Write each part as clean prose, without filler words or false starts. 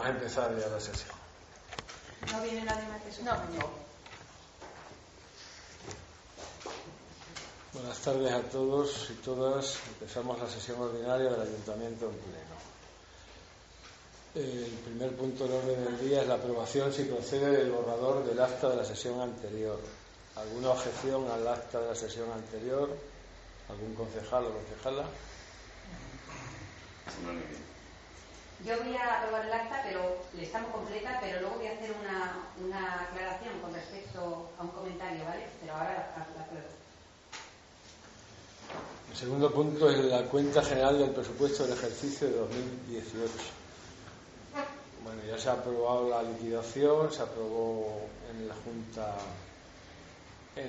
A empezar ya la sesión. ¿No viene nadie más que eso? No. Buenas tardes a todos y todas. Empezamos la sesión ordinaria del Ayuntamiento en pleno. El primer punto del orden del día es la aprobación, si procede, del borrador del acta de la sesión anterior. ¿Alguna objeción al acta de la sesión anterior? ¿Algún concejal o concejala? No. Yo voy a aprobar el acta, pero le estamos completa, pero luego voy a hacer una aclaración con respecto a un comentario, ¿vale? Pero ahora la apruebo. El segundo punto es la cuenta general del presupuesto del ejercicio de 2018. Bueno, ya se ha aprobado la liquidación, se aprobó en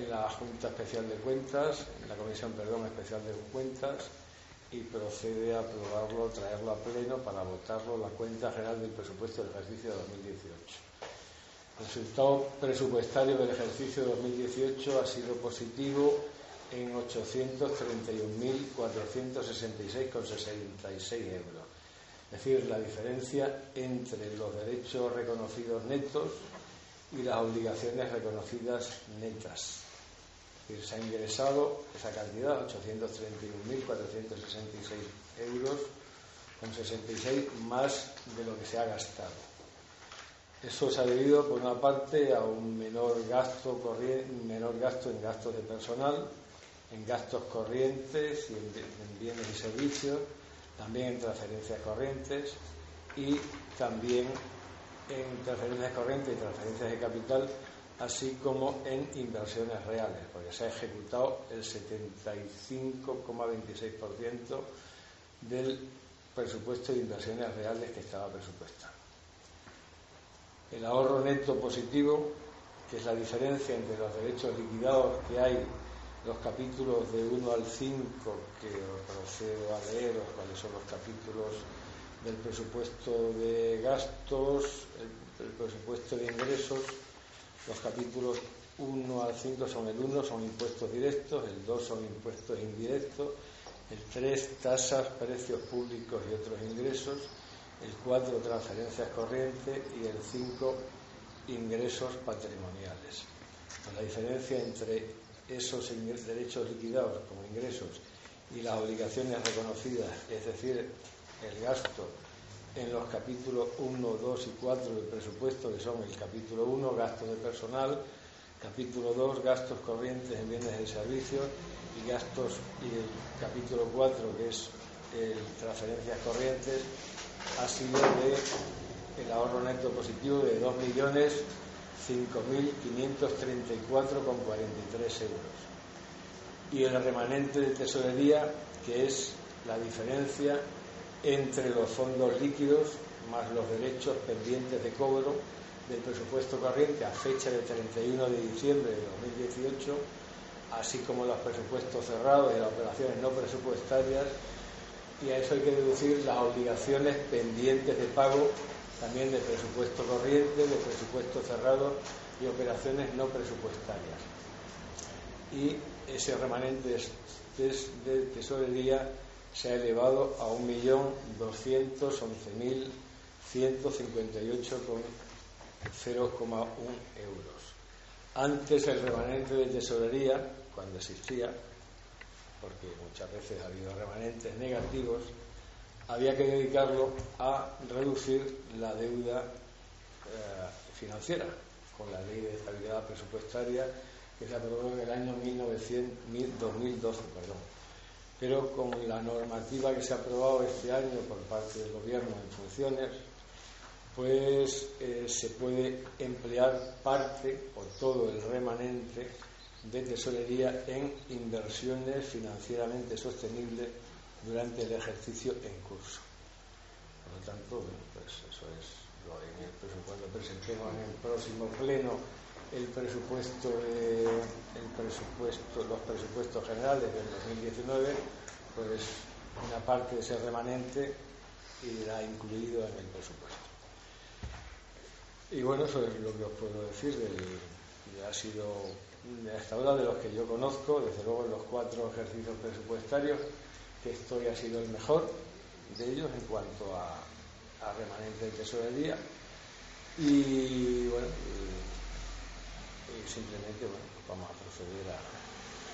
la Junta Especial de Cuentas, en la Comisión, perdón, Especial de Cuentas. Y procede a aprobarlo, traerlo a pleno para votarlo la cuenta general del presupuesto del ejercicio de 2018. El resultado presupuestario del ejercicio de 2018 ha sido positivo en 831.466,66 euros. Es decir, la diferencia entre los derechos reconocidos netos y las obligaciones reconocidas netas. Se ha ingresado esa cantidad, 831.466,66 euros, más de lo que se ha gastado. Eso se ha debido, por una parte, a un menor gasto en gastos de personal, en gastos corrientes y en bienes y servicios, también en transferencias corrientes y también en transferencias corrientes y transferencias de capital, así como en inversiones reales, porque se ha ejecutado el 75,26% del presupuesto de inversiones reales que estaba presupuestado. El ahorro neto positivo, que es la diferencia entre los derechos liquidados que hay, los capítulos de 1 al 5, que procedo a leeros cuáles son los capítulos del presupuesto de gastos, el presupuesto de ingresos. Los capítulos 1 al 5 son el 1, son impuestos directos, el 2 son impuestos indirectos, el 3, tasas, precios públicos y otros ingresos, el 4, transferencias corrientes y el 5, ingresos patrimoniales. Pues la diferencia entre esos derechos liquidados como ingresos y las obligaciones reconocidas, es decir, el gasto, en los capítulos 1, 2 y 4 del presupuesto, que son el capítulo 1, gastos de personal, capítulo 2, gastos corrientes en bienes y servicios, y gastos, y el capítulo 4, que es transferencias corrientes, ha sido de el ahorro neto positivo de 2.005.534,43 euros. Y el remanente de tesorería, que es la diferencia entre los fondos líquidos más los derechos pendientes de cobro del presupuesto corriente a fecha de 31 de diciembre de 2018, así como los presupuestos cerrados y las operaciones no presupuestarias, y a eso hay que deducir las obligaciones pendientes de pago también de presupuesto corriente, de presupuesto cerrado y operaciones no presupuestarias. Y ese remanente de tesorería se ha elevado a 1.211.158,01 euros. Antes el remanente de tesorería, cuando existía, porque muchas veces ha habido remanentes negativos, había que dedicarlo a reducir la deuda financiera con la Ley de Estabilidad Presupuestaria que se aprobó en el año 2012. Pero con la normativa que se ha aprobado este año por parte del Gobierno en funciones, pues se puede emplear parte o todo el remanente de tesorería en inversiones financieramente sostenibles durante el ejercicio en curso. Por lo tanto, bueno, pues eso es en el presupuesto. Cuando presentemos en el próximo pleno el presupuesto, los presupuestos generales del 2019, pues una parte de ese remanente irá incluido en el presupuesto. Y bueno, eso es lo que os puedo decir. Ha sido hasta ahora, de los que yo conozco, desde luego en los 4 ejercicios presupuestarios que estoy, ha sido el mejor de ellos en cuanto a remanente de tesorería. Y bueno, y simplemente bueno, pues vamos a proceder a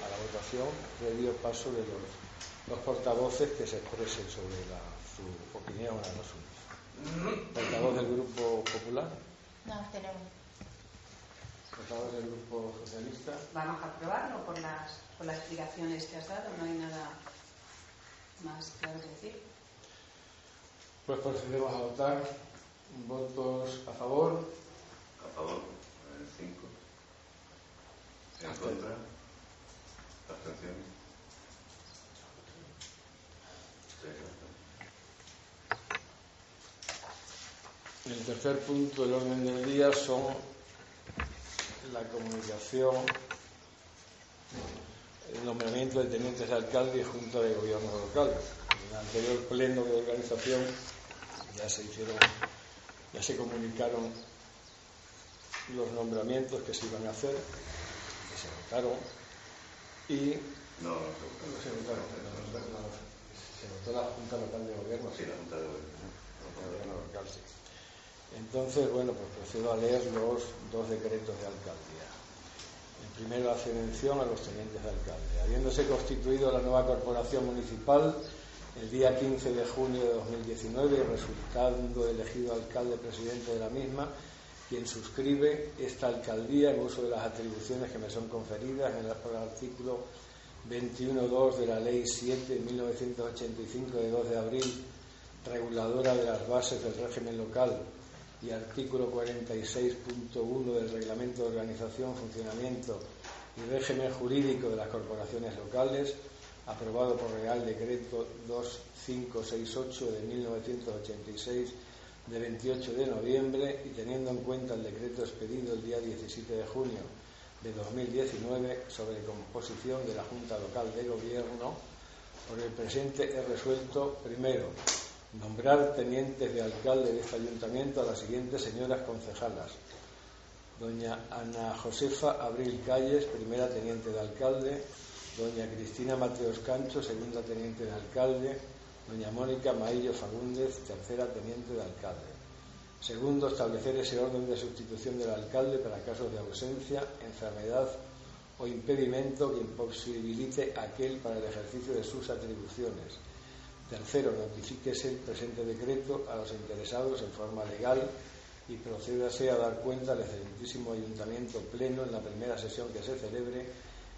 la votación previo paso de los portavoces que se expresen sobre su opinión al asunto. Portavoz del Grupo Popular. No, tenemos. Portavoz del Grupo Socialista. Vamos a probarlo por las explicaciones que has dado, no hay nada más claro que decir. Pues procedemos a votar. ¿Votos a favor? A favor, 5. ¿En contra? ¿Abstenciones? 3. El tercer punto del orden del día son la comunicación, el nombramiento de tenientes de alcalde y junta de gobierno local. En el anterior pleno de organización ya se comunicaron los nombramientos que se iban a hacer, que se votaron y se votó la junta local de gobierno. Sí, la junta de gobierno local, sí. Entonces, bueno, pues procedo a leer los 2 decretos de alcaldía. El primero hace mención a los tenientes de alcalde. Habiéndose constituido la nueva corporación municipal el día 15 de junio de 2019 y resultando elegido alcalde presidente de la misma, quien suscribe esta alcaldía en uso de las atribuciones que me son conferidas en el artículo 21.2 de la Ley 7/1985 de 2 de abril, reguladora de las bases del régimen local, y artículo 46.1 del Reglamento de Organización, Funcionamiento y Régimen Jurídico de las Corporaciones Locales, aprobado por Real Decreto 2568 de 1986 de 28 de noviembre, y teniendo en cuenta el decreto expedido el día 17 de junio de 2019 sobre composición de la Junta Local de Gobierno, por el presente he resuelto: primero, nombrar tenientes de alcalde de este ayuntamiento a las siguientes señoras concejalas: doña Ana Josefa Abril Calles, primera teniente de alcalde; doña Cristina Mateos Cancho, segunda teniente de alcalde; doña Mónica Maillo Fagúndez, tercera teniente de alcalde. Segundo, establecer ese orden de sustitución del alcalde para casos de ausencia, enfermedad o impedimento que imposibilite aquel para el ejercicio de sus atribuciones. Tercero, notifíquese el presente decreto a los interesados en forma legal y procédase a dar cuenta al excelentísimo ayuntamiento pleno en la primera sesión que se celebre,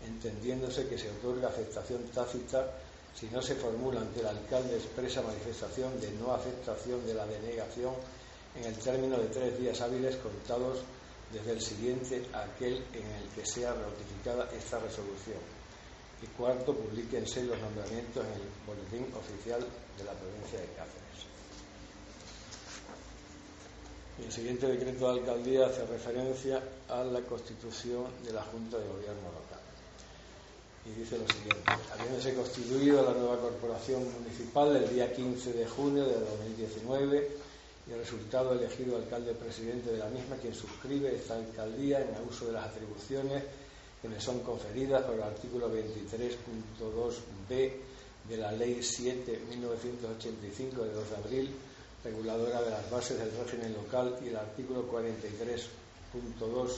entendiéndose que se otorga aceptación tácita si no se formula ante el alcalde expresa manifestación de no aceptación de la denegación en el término de 3 días hábiles contados desde el siguiente a aquel en el que sea notificada esta resolución. Y cuarto, publíquense los nombramientos en el Boletín Oficial de la Provincia de Cáceres. Y el siguiente decreto de alcaldía hace referencia a la constitución de la Junta de Gobierno Local. Y dice lo siguiente: habiéndose constituido la nueva corporación municipal el día 15 de junio de 2019 y el resultado elegido alcalde presidente de la misma, quien suscribe esta alcaldía en el uso de las atribuciones que me son conferidas por el artículo 23.2b de la Ley 7/1985 de 2 de abril, reguladora de las bases del régimen local, y el artículo 43.2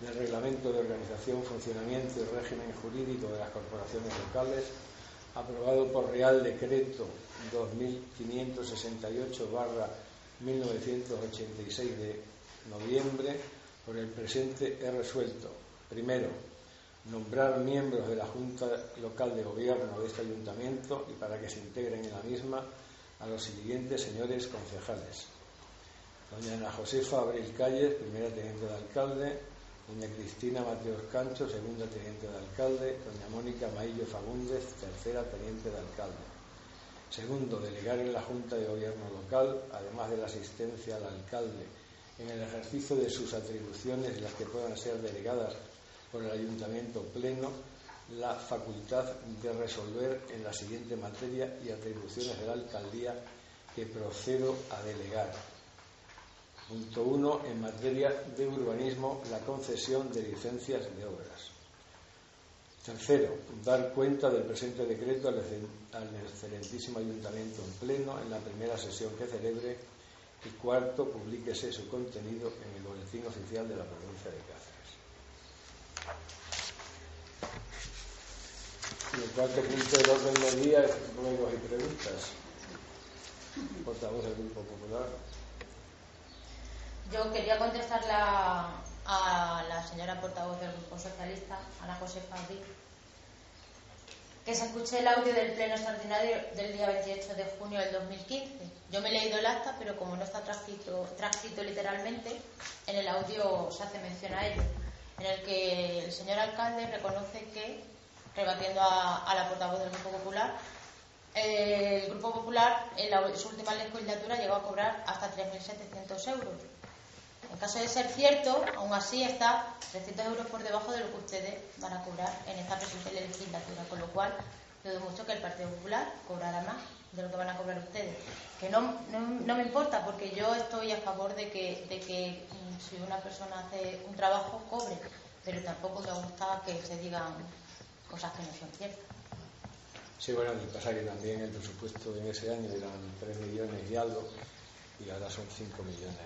del Reglamento de Organización, Funcionamiento y Régimen Jurídico de las Corporaciones Locales, aprobado por Real Decreto 2568/1986 de noviembre, por el presente he resuelto: primero, nombrar miembros de la Junta Local de Gobierno de este ayuntamiento y para que se integren en la misma a los siguientes señores concejales: doña Ana Josefa Abril Calles, primera teniente de alcalde; doña Cristina Mateos Cancho, segunda teniente de alcalde; doña Mónica Maillo Fagúndez, tercera teniente de alcalde. Segundo, delegar en la Junta de Gobierno local, además de la asistencia al alcalde, en el ejercicio de sus atribuciones, las que puedan ser delegadas por el Ayuntamiento Pleno, la facultad de resolver en la siguiente materia y atribuciones de la Alcaldía que procedo a delegar. Punto 1. En materia de urbanismo, la concesión de licencias de obras. Tercero, dar cuenta del presente decreto al excelentísimo Ayuntamiento en Pleno en la primera sesión que celebre. Y cuarto, publíquese su contenido en el Boletín Oficial de la Provincia de Cáceres. Y el cuarto punto del orden del día es ruegos y preguntas. Portavoz del Grupo Popular. Yo quería contestar a la señora portavoz del Grupo Socialista, Ana Josefa Abril, que se escuche el audio del Pleno Extraordinario del día 28 de junio del 2015. Yo me he leído el acta, pero como no está transcrito literalmente, en el audio se hace mención a ello, en el que el señor alcalde reconoce que, rebatiendo a la portavoz del Grupo Popular, el Grupo Popular en su última legislatura llegó a cobrar hasta 3.700 euros. En caso de ser cierto, aún así está 300 euros por debajo de lo que ustedes van a cobrar en esta presente legislatura, con lo cual dudo mucho que el Partido Popular cobrará más de lo que van a cobrar ustedes. Que no me importa, porque yo estoy a favor de que si una persona hace un trabajo, cobre, pero tampoco me gusta que se digan cosas que no son ciertas. Sí, bueno, lo que pasa es que también el presupuesto en ese año eran 3 millones y algo, y ahora son 5 millones...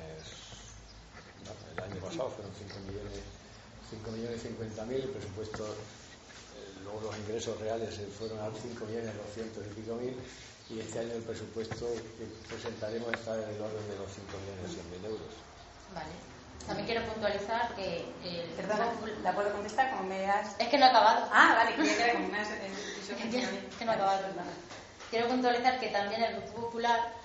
El año pasado fueron 5.050.000, el presupuesto, luego los ingresos reales fueron a 5.200.000 y este año el presupuesto que presentaremos está en el orden de los 5.100.000 euros. Vale. También quiero puntualizar que... Perdón, ¿la puedo contestar? Como me has... Es que no ha acabado. Ah, vale, que como me has... Es que no ha acabado, perdón. Quiero puntualizar que también el Grupo Popular...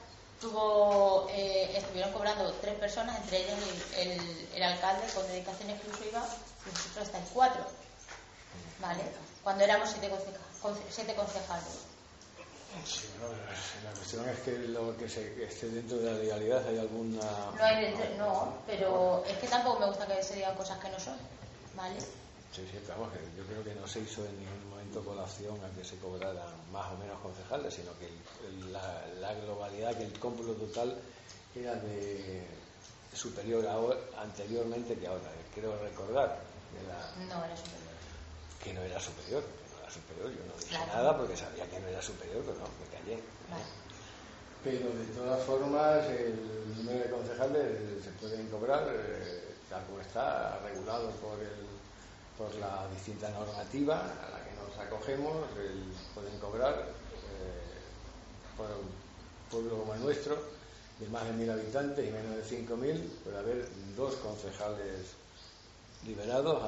estuvieron cobrando 3 personas, entre ellas el alcalde con dedicación exclusiva, y nosotros estáis 4, ¿vale? Cuando éramos 7 concejales. Sí, bueno, la cuestión es que lo que esté dentro de la legalidad hay alguna... No hay dentro, no, pero es que tampoco me gusta que se digan cosas que no son, ¿vale? Sí, sí, claro, yo creo que no se hizo en ningún momento colación a que se cobraran más o menos concejales, sino que la globalidad, que el cómpulo total era de superior anteriormente que ahora. Creo recordar que no era superior. Yo no dije nada porque sabía que no era superior, pero no, me callé. Vale. Pero de todas formas, el número de concejales se pueden cobrar, tal como está regulado por la distinta normativa a la que nos acogemos. Pueden cobrar por un pueblo como el nuestro de más de 1.000 habitantes y menos de 5.000, puede haber 2 concejales liberados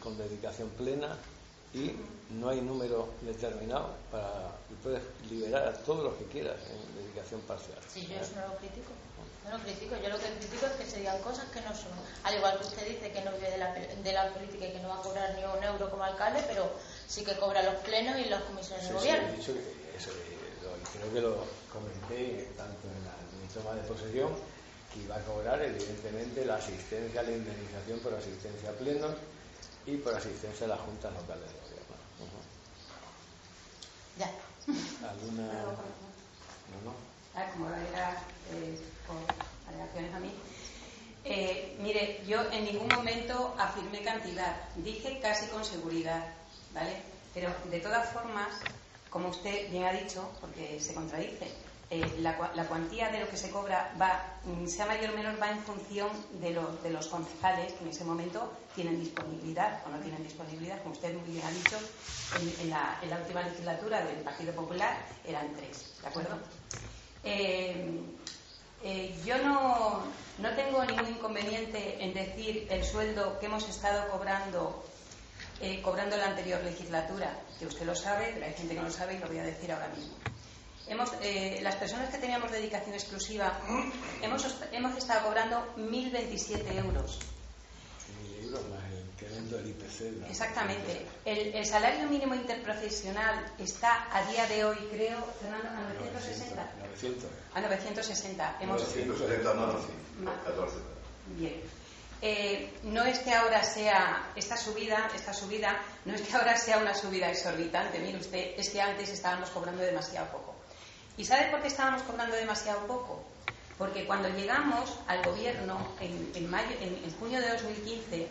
con dedicación plena, y no hay número determinado para... Puedes liberar a todos los que quieras en dedicación parcial. Sí, yo eso no lo critico. Yo lo que critico es que se digan cosas que no son. Al igual que usted dice que no vive de la política y que no va a cobrar ni un euro como alcalde, pero sí que cobra los plenos y las comisiones de gobierno. Sí, creo que lo comenté tanto en mi toma de posesión, que iba a cobrar evidentemente la asistencia, la indemnización por asistencia a plenos y por asistencia a las juntas locales de gobierno. Uh-huh. Ya. ¿Alguna? No. Como lo dirá con alegaciones a mí. Mire, yo en ningún momento afirmé cantidad, dije casi con seguridad, ¿vale? Pero de todas formas, como usted bien ha dicho, porque se contradice, la cuantía de lo que se cobra va, sea mayor o menor, va en función de los concejales que en ese momento tienen disponibilidad o no tienen disponibilidad. Como usted muy bien ha dicho, en la última legislatura del Partido Popular eran 3, ¿de acuerdo? Yo no tengo ningún inconveniente en decir el sueldo que hemos estado cobrando en la anterior legislatura, que usted lo sabe, pero hay gente que no lo sabe y lo voy a decir ahora mismo. Las personas que teníamos dedicación exclusiva hemos estado cobrando 1.027 euros. 1.000 euros más el incremento del IPC. ¿No? Exactamente. El salario mínimo interprofesional está a día de hoy, creo, Fernando, a 960 900. A 960. Hemos... 960 manos, sí. 14. Bien. No es que ahora sea esta subida, no es que ahora sea una subida exorbitante, mire usted, es que antes estábamos cobrando demasiado poco. ¿Y sabe por qué estábamos cobrando demasiado poco? Porque cuando llegamos al gobierno en junio de 2015,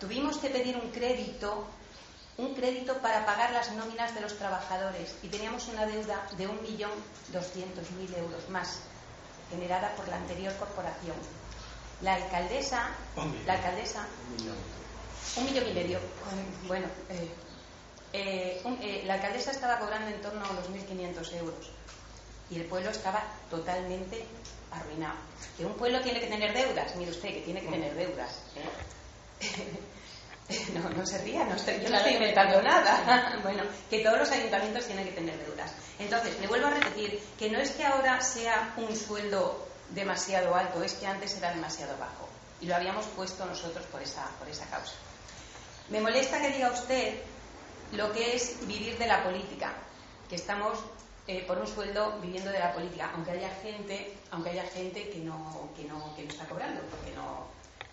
tuvimos que pedir un crédito para pagar las nóminas de los trabajadores y teníamos una deuda de 1.200.000 euros más, generada por la anterior corporación. La alcaldesa, 1.5 millones. Bueno, la alcaldesa estaba cobrando en torno a los 1.500 euros y el pueblo estaba totalmente arruinado. Que un pueblo tiene que tener deudas, mire usted, que tiene que tener deudas. No, no se ría, yo no estoy inventando nada. Bueno, que todos los ayuntamientos tienen que tener deudas. Entonces, le vuelvo a repetir que no es que ahora sea un sueldo demasiado alto, es que antes era demasiado bajo y lo habíamos puesto nosotros por esa causa. Me molesta que diga usted lo que es vivir de la política, que estamos por un sueldo viviendo de la política, aunque haya gente que no está cobrando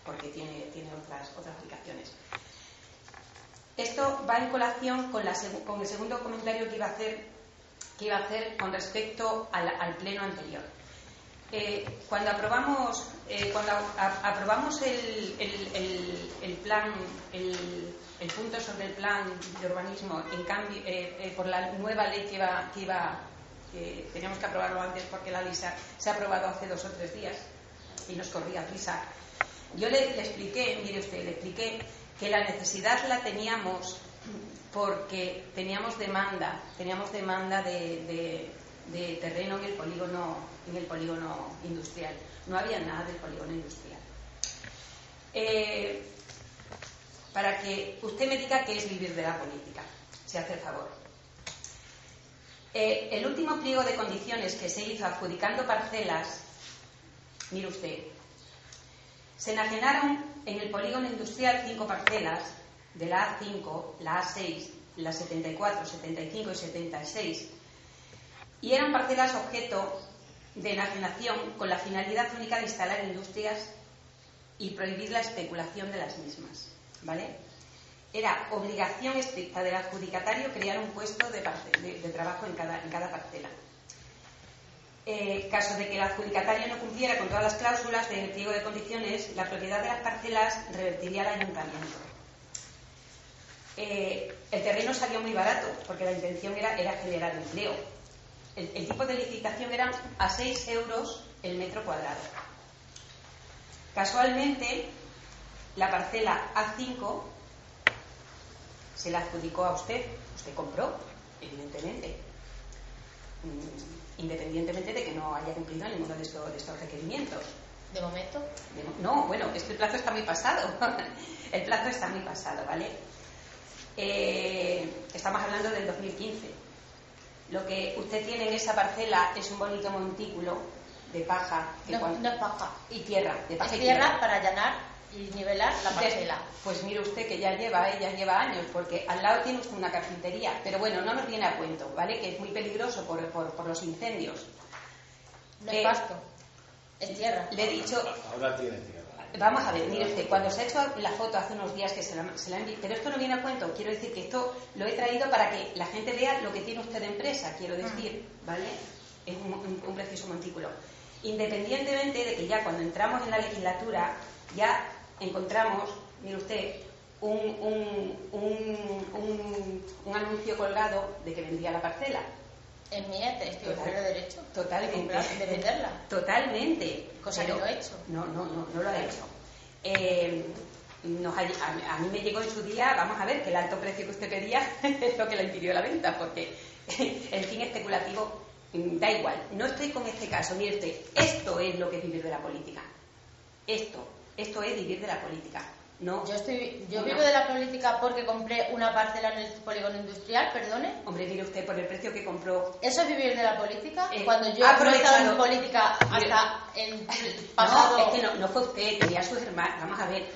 porque tiene otras aplicaciones. Esto va en colación con el segundo comentario que iba a hacer con respecto al pleno anterior. Cuando aprobamos el punto sobre el plan de urbanismo, en cambio por la nueva ley que teníamos que aprobarlo antes porque la ley se ha aprobado hace 2 o 3 días y nos corría prisa, yo le expliqué, mire usted, que la necesidad la teníamos porque teníamos demanda de terreno en el polígono industrial. No había nada del polígono industrial. Para que usted me diga qué es vivir de la política, si hace el favor. El último pliego de condiciones que se hizo adjudicando parcelas, mire usted, se enajenaron en el polígono industrial 5 parcelas, de la A5, la A6, la 74, 75 y 76, y eran parcelas objeto de enajenación con la finalidad única de instalar industrias y prohibir la especulación de las mismas, ¿vale? Era obligación estricta del adjudicatario crear un puesto de trabajo en cada parcela. Caso de que el adjudicatario no cumpliera con todas las cláusulas del pliego de condiciones, la propiedad de las parcelas revertiría al ayuntamiento. El terreno salía muy barato porque la intención era generar empleo. El tipo de licitación era a 6 euros el metro cuadrado. Casualmente, la parcela A5 se la adjudicó a usted. Usted compró, evidentemente, independientemente de que no haya cumplido ninguno de estos requerimientos. ¿De momento? No, bueno, es que el plazo está muy pasado. El plazo está muy pasado, ¿vale? Estamos hablando del 2015. Lo que usted tiene en esa parcela es un bonito montículo de paja. No es paja. Y tierra. De paja es tierra para allanar y nivelar la parcela. Pues mire usted que ya lleva años, porque al lado tiene usted una carpintería. Pero bueno, no nos viene a cuento, ¿vale? Que es muy peligroso por los incendios. No es pasto. Es tierra. Le he dicho... Ahora tiene tierra. Vamos a ver, mire usted, cuando se ha hecho la foto hace unos días que se la envié, pero esto no viene a cuento, quiero decir que esto lo he traído para que la gente vea lo que tiene usted de empresa, quiero decir, ¿vale? Es un preciso montículo. Independientemente de que ya cuando entramos en la legislatura, ya encontramos, mire usted, un anuncio colgado de que vendía la parcela. En mi estoy en derecho. Totalmente. De venderla. Totalmente. Cosa pero, que no he hecho. No lo ha hecho. A mí me llegó en su día, vamos a ver, que el alto precio que usted pedía es lo que le impidió la venta, porque el fin especulativo da igual. No estoy con este caso, mire usted, esto es lo que es vivir de la política. Esto es vivir de la política. No. Yo vivo de la política porque compré una parcela en el polígono industrial, perdone. Hombre, mire usted, por el precio que compró. ¿Eso es vivir de la política? Cuando yo no estaba en política hasta el pasado... No, es que no fue usted, tenía a sus hermanos. Vamos a ver,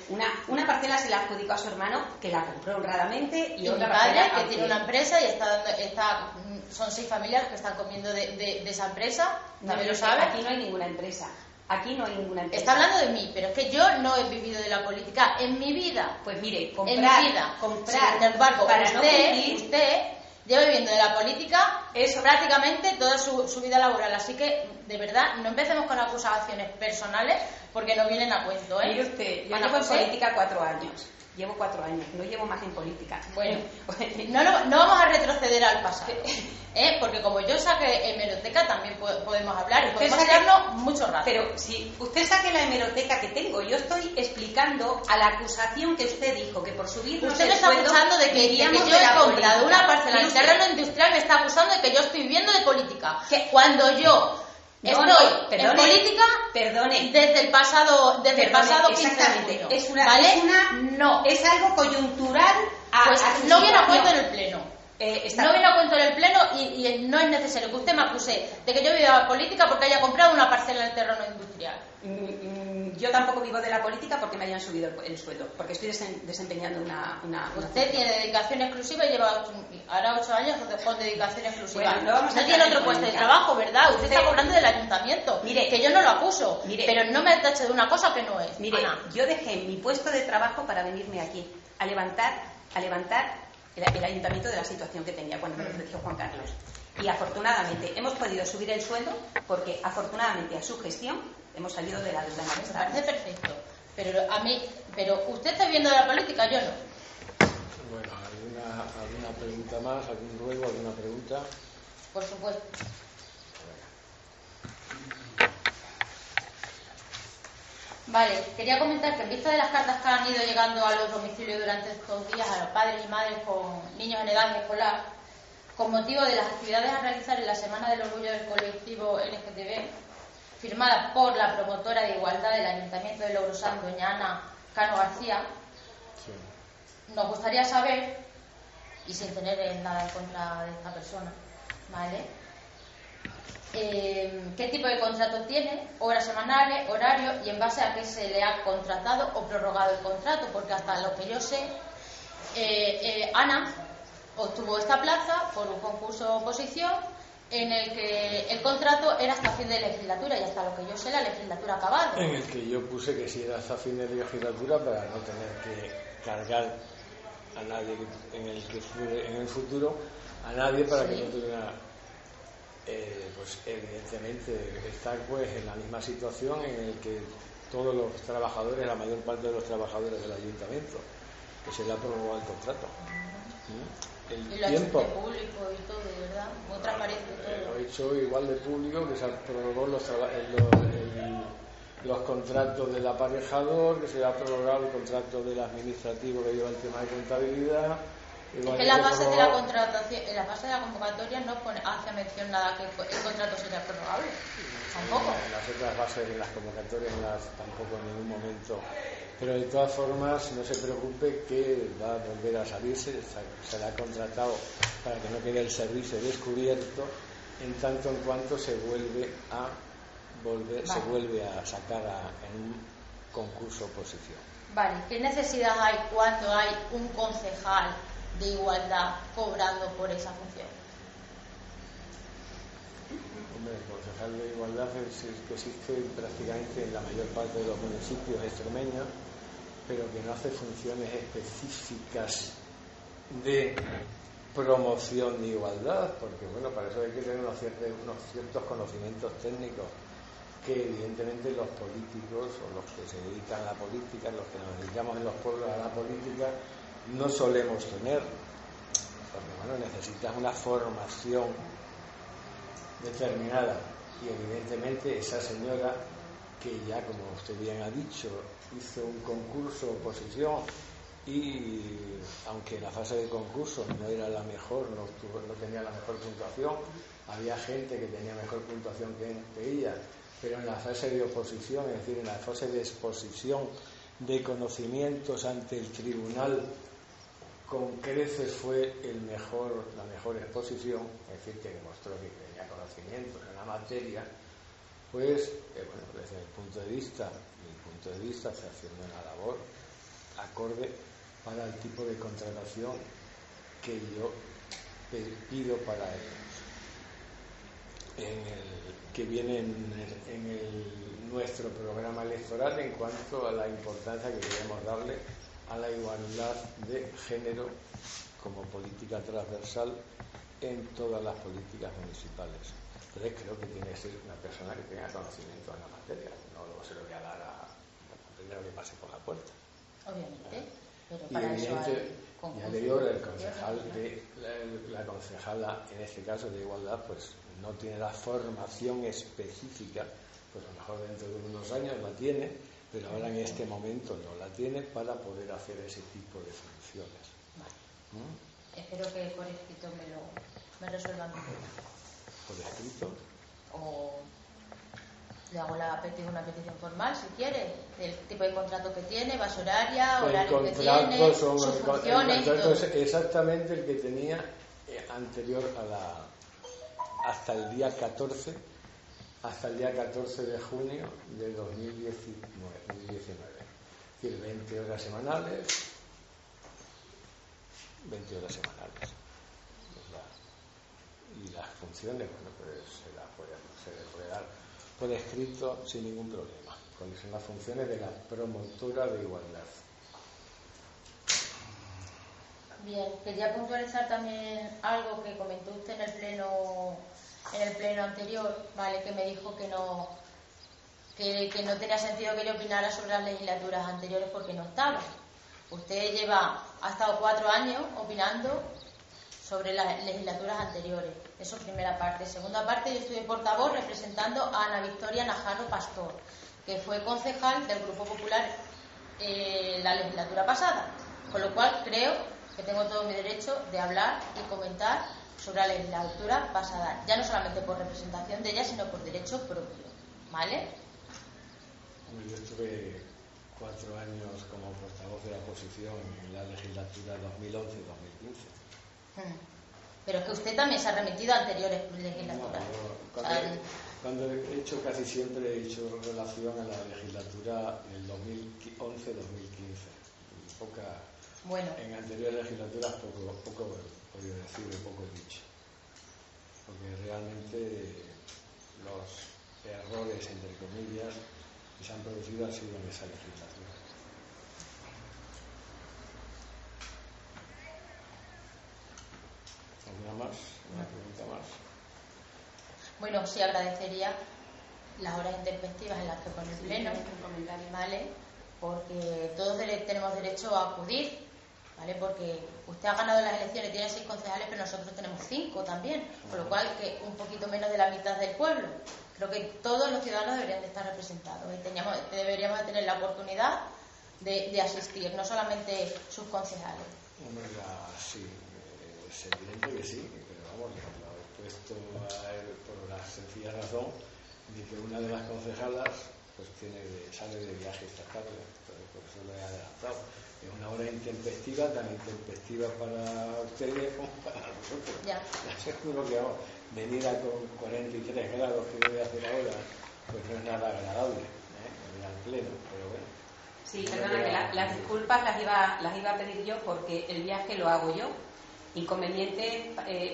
una parcela se la adjudicó a su hermano, que la compró honradamente, y otra mi padre, que tiene una empresa y son 6 familias que están comiendo de esa empresa, también lo sabe. Aquí no hay ninguna empresa. Aquí no hay ninguna empresa. Está hablando de mí, pero es que yo no he vivido de la política en mi vida. Pues mire, comprar, sin embargo, para usted lleva viviendo de la política eso prácticamente toda su vida laboral. Así que, de verdad, no empecemos con acusaciones personales porque no vienen a cuento, ¿eh? Mire usted, yo llevo en política 4 años. Llevo 4 años, no llevo más en política. Bueno, no vamos a retroceder al pasado, ¿eh? Porque como yo saque hemeroteca también podemos hablar y podemos hablarnos mucho rato. Pero si usted saque la hemeroteca que tengo, yo estoy explicando a la acusación que usted dijo, que por subirnos el sueldo... Usted me está acusando de que yo he comprado una parcela en terreno industrial, me está acusando de que yo estoy viviendo de política. ¿Qué? Cuando yo... Estoy en política desde el pasado 15 de junio, ¿vale? Es algo coyuntural. Pues no viene a cuento en el pleno. No viene a cuento en el pleno y no es necesario que usted me acuse de que yo viva de la política porque haya comprado una parcela en el terreno industrial. Yo tampoco vivo de la política porque me hayan subido el sueldo, porque estoy desempeñando una usted tiene dedicación exclusiva y lleva ahora 8 años con dedicación exclusiva. Bueno, no tiene otro puesto de trabajo, ¿verdad? Usted está cobrando del ayuntamiento. Mire, que yo no lo acuso, pero no me tache de una cosa que no es. Mire, Ana, yo dejé mi puesto de trabajo para venirme aquí a levantar el ayuntamiento de la situación que tenía cuando me lo ofreció Juan Carlos. Y afortunadamente hemos podido subir el sueldo porque afortunadamente a su gestión hemos salido de la deuda nuestra. Me parece perfecto. Pero usted está viendo la política, yo no. Bueno, ¿alguna pregunta más? ¿Algún ruego? ¿Alguna pregunta? Por supuesto. Vale, quería comentar que en vista de las cartas que han ido llegando a los domicilios durante estos días a los padres y madres con niños en edad escolar, con motivo de las actividades a realizar en la Semana del Orgullo del colectivo LGTB, firmada por la promotora de igualdad del Ayuntamiento de Logrosan, doña Ana Cano García, sí, nos gustaría saber, y sin tener nada en contra de esta persona, ¿vale? ¿Qué tipo de contrato tiene? Horas semanales, horario, y en base a qué se le ha contratado o prorrogado el contrato, porque hasta lo que yo sé, Ana obtuvo esta plaza por un concurso oposición en el que el contrato era hasta fin de legislatura y hasta lo que yo sé la legislatura acabada. En el que yo puse que si era hasta fin de legislatura para no tener que cargar a nadie en el futuro, a nadie para que no tuviera... pues evidentemente está pues en la misma situación en el que todos los trabajadores, la mayor parte de los trabajadores del ayuntamiento, que se le ha prorrogado el contrato. El tiempo público y todo, ¿verdad? Otra parece todo. Lo he hecho igual de público que se han prorrogado los contratos del aparejador, que se ha prorrogado el contrato del administrativo que lleva el tema de contabilidad. Es que en la base de la convocatoria no hace mención nada que el contrato sea prorrogable. Tampoco. En las otras bases de las convocatorias tampoco en ningún momento. Pero de todas formas, no se preocupe que va a volver a salirse, se le ha contratado para que no quede el servicio descubierto, en tanto en cuanto se vuelve a sacar en un concurso oposición. Vale, ¿qué necesidad hay cuando hay un concejal de igualdad cobrando por esa función? Hombre, el concejal de igualdad existe prácticamente en la mayor parte de los municipios extremeños, pero que no hace funciones específicas de promoción de igualdad, porque bueno, para eso hay que tener unos ciertos conocimientos técnicos que evidentemente los políticos o los que se dedican a la política, los que nos dedicamos en los pueblos a la política, no solemos tener, porque bueno, necesitas una formación determinada, y evidentemente esa señora, que ya como usted bien ha dicho, hizo un concurso oposición y aunque la fase de concurso no era la mejor, no tenía la mejor puntuación, había gente que tenía mejor puntuación que ella, pero en la fase de oposición, es decir, en la fase de exposición de conocimientos ante el tribunal con creces fue la mejor exposición, es decir, que demostró que tenía conocimientos en la materia, pues, bueno, desde mi punto de vista, se haciendo una labor acorde para el tipo de contratación que yo pido para ellos, que viene nuestro programa electoral en cuanto a la importancia que queremos darle a la igualdad de género como política transversal en todas las políticas municipales. Entonces creo que tiene que ser una persona que tenga conocimiento en la materia, no se lo voy a dar a primero que pase por la puerta. Obviamente, pero para eso ya le digo, la concejala, en este caso de igualdad, pues no tiene la formación específica, pues a lo mejor dentro de unos años la tiene, pero ahora en este momento no la tiene para poder hacer ese tipo de funciones. Vale. Espero que por escrito me resuelvan. ¿Por escrito? O le hago una petición formal, si quiere, del tipo de contrato que tiene, base horaria, horario que tiene, sus funciones. El contrato es exactamente el que tenía anterior hasta el día 14. Hasta el día 14 de junio de 2019. Es decir, 20 horas semanales. Y las funciones, bueno, pues se les puede dar por escrito sin ningún problema, porque son las funciones de la promotora de igualdad. Bien, quería puntualizar también algo que comentó usted en el pleno. En el pleno anterior, vale, que me dijo que no tenía sentido que yo opinara sobre las legislaturas anteriores porque no estaba. Usted ha estado 4 años opinando sobre las legislaturas anteriores. Eso es primera parte. Segunda parte, yo estuve portavoz representando a Ana Victoria Najano Pastor, que fue concejal del Grupo Popular la legislatura pasada. Con lo cual creo que tengo todo mi derecho de hablar y comentar sobre la legislatura pasada, ya no solamente por representación de ella, sino por derecho propio, ¿vale? Yo estuve 4 años como portavoz de la oposición en la legislatura 2011-2015. Pero es que usted también se ha remitido a anteriores legislaturas. No, cuando he hecho, casi siempre he hecho relación a la legislatura del 2011-2015. Bueno. En anteriores legislaturas poco podría decir, poco dicho, porque realmente los errores, entre comillas, que se han producido han sido en esa legislatura. ¿Alguna más? ¿Una pregunta más? Bueno, sí agradecería las horas introspectivas en las que pone el pleno, ¿vale? Porque todos tenemos derecho a acudir, ¿vale? Porque usted ha ganado las elecciones, tiene 6 concejales, pero nosotros tenemos 5 también, con lo cual que un poquito menos de la mitad del pueblo. Creo que todos los ciudadanos deberían de estar representados y deberíamos de tener la oportunidad de asistir, no solamente sus concejales. Bueno, sí, es evidente que sí, pero vamos, lo he puesto por la sencilla razón de que una de las concejalas pues sale de viaje esta tarde, entonces por eso lo he adelantado. Es una hora intempestiva, tan intempestiva para ustedes como para nosotros. Ya. Seguro que venir con 43 grados que voy a hacer ahora, pues no es nada agradable, venir al pleno, pero bueno. Sí, perdona, que las disculpas las iba a pedir yo porque el viaje lo hago yo. Inconveniente,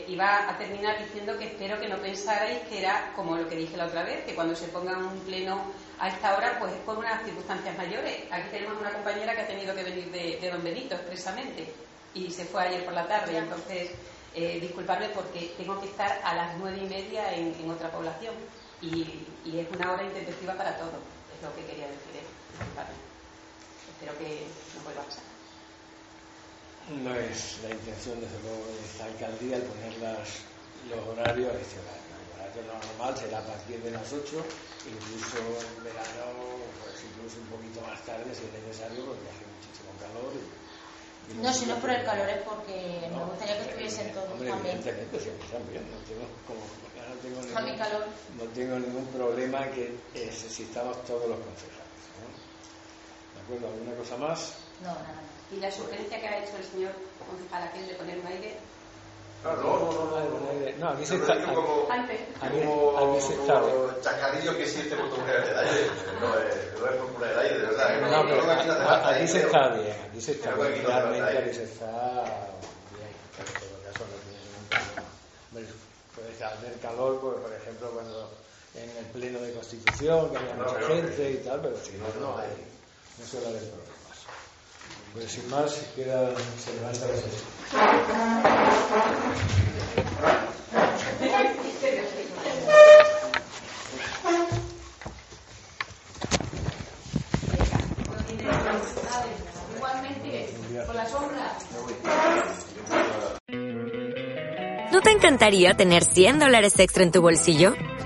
iba a terminar diciendo que espero que no pensarais que era como lo que dije la otra vez, que cuando se ponga un pleno a esta hora pues es por unas circunstancias mayores. Aquí tenemos una compañera que ha tenido que venir de Don Benito expresamente y se fue ayer por la tarde, entonces disculpadme porque tengo que estar a las 9:30 en otra población y es una hora intempestiva para todos, es lo que quería decir, disculpadme. Espero que no vuelva a pasar. No es la intención, desde luego, de esta alcaldía el poner los horarios adicionales. El horario normal será a partir de las 8, incluso en verano, pues incluso un poquito más tarde si es necesario, porque hace muchísimo calor. No, si no es por el calor, es porque me gustaría que estuviesen todos también. Evidentemente, siempre también. No tengo ningún problema que existamos todos los concejales, ¿no? recuerda alguna cosa más? No, nada más. ¿Y la sugerencia que ha hecho el señor concejal aquel de poner un aire? No, aquí se está. Aquí se está. Chacadillo que siente por poner el aire. No es por poner el aire, de verdad. No, pero aquí se está bien. Aquí se está bien. Aquí se está bien. En todo caso, no tiene ningún problema. Puedes hacer calor, por ejemplo, cuando en el pleno de Constitución, que haya mucha gente y tal, pero si no hay. No suele haber problema. Pues sin más, si queda, se levanta la sesión. Igualmente, con la sombra. ¿No te encantaría tener $100 extra en tu bolsillo?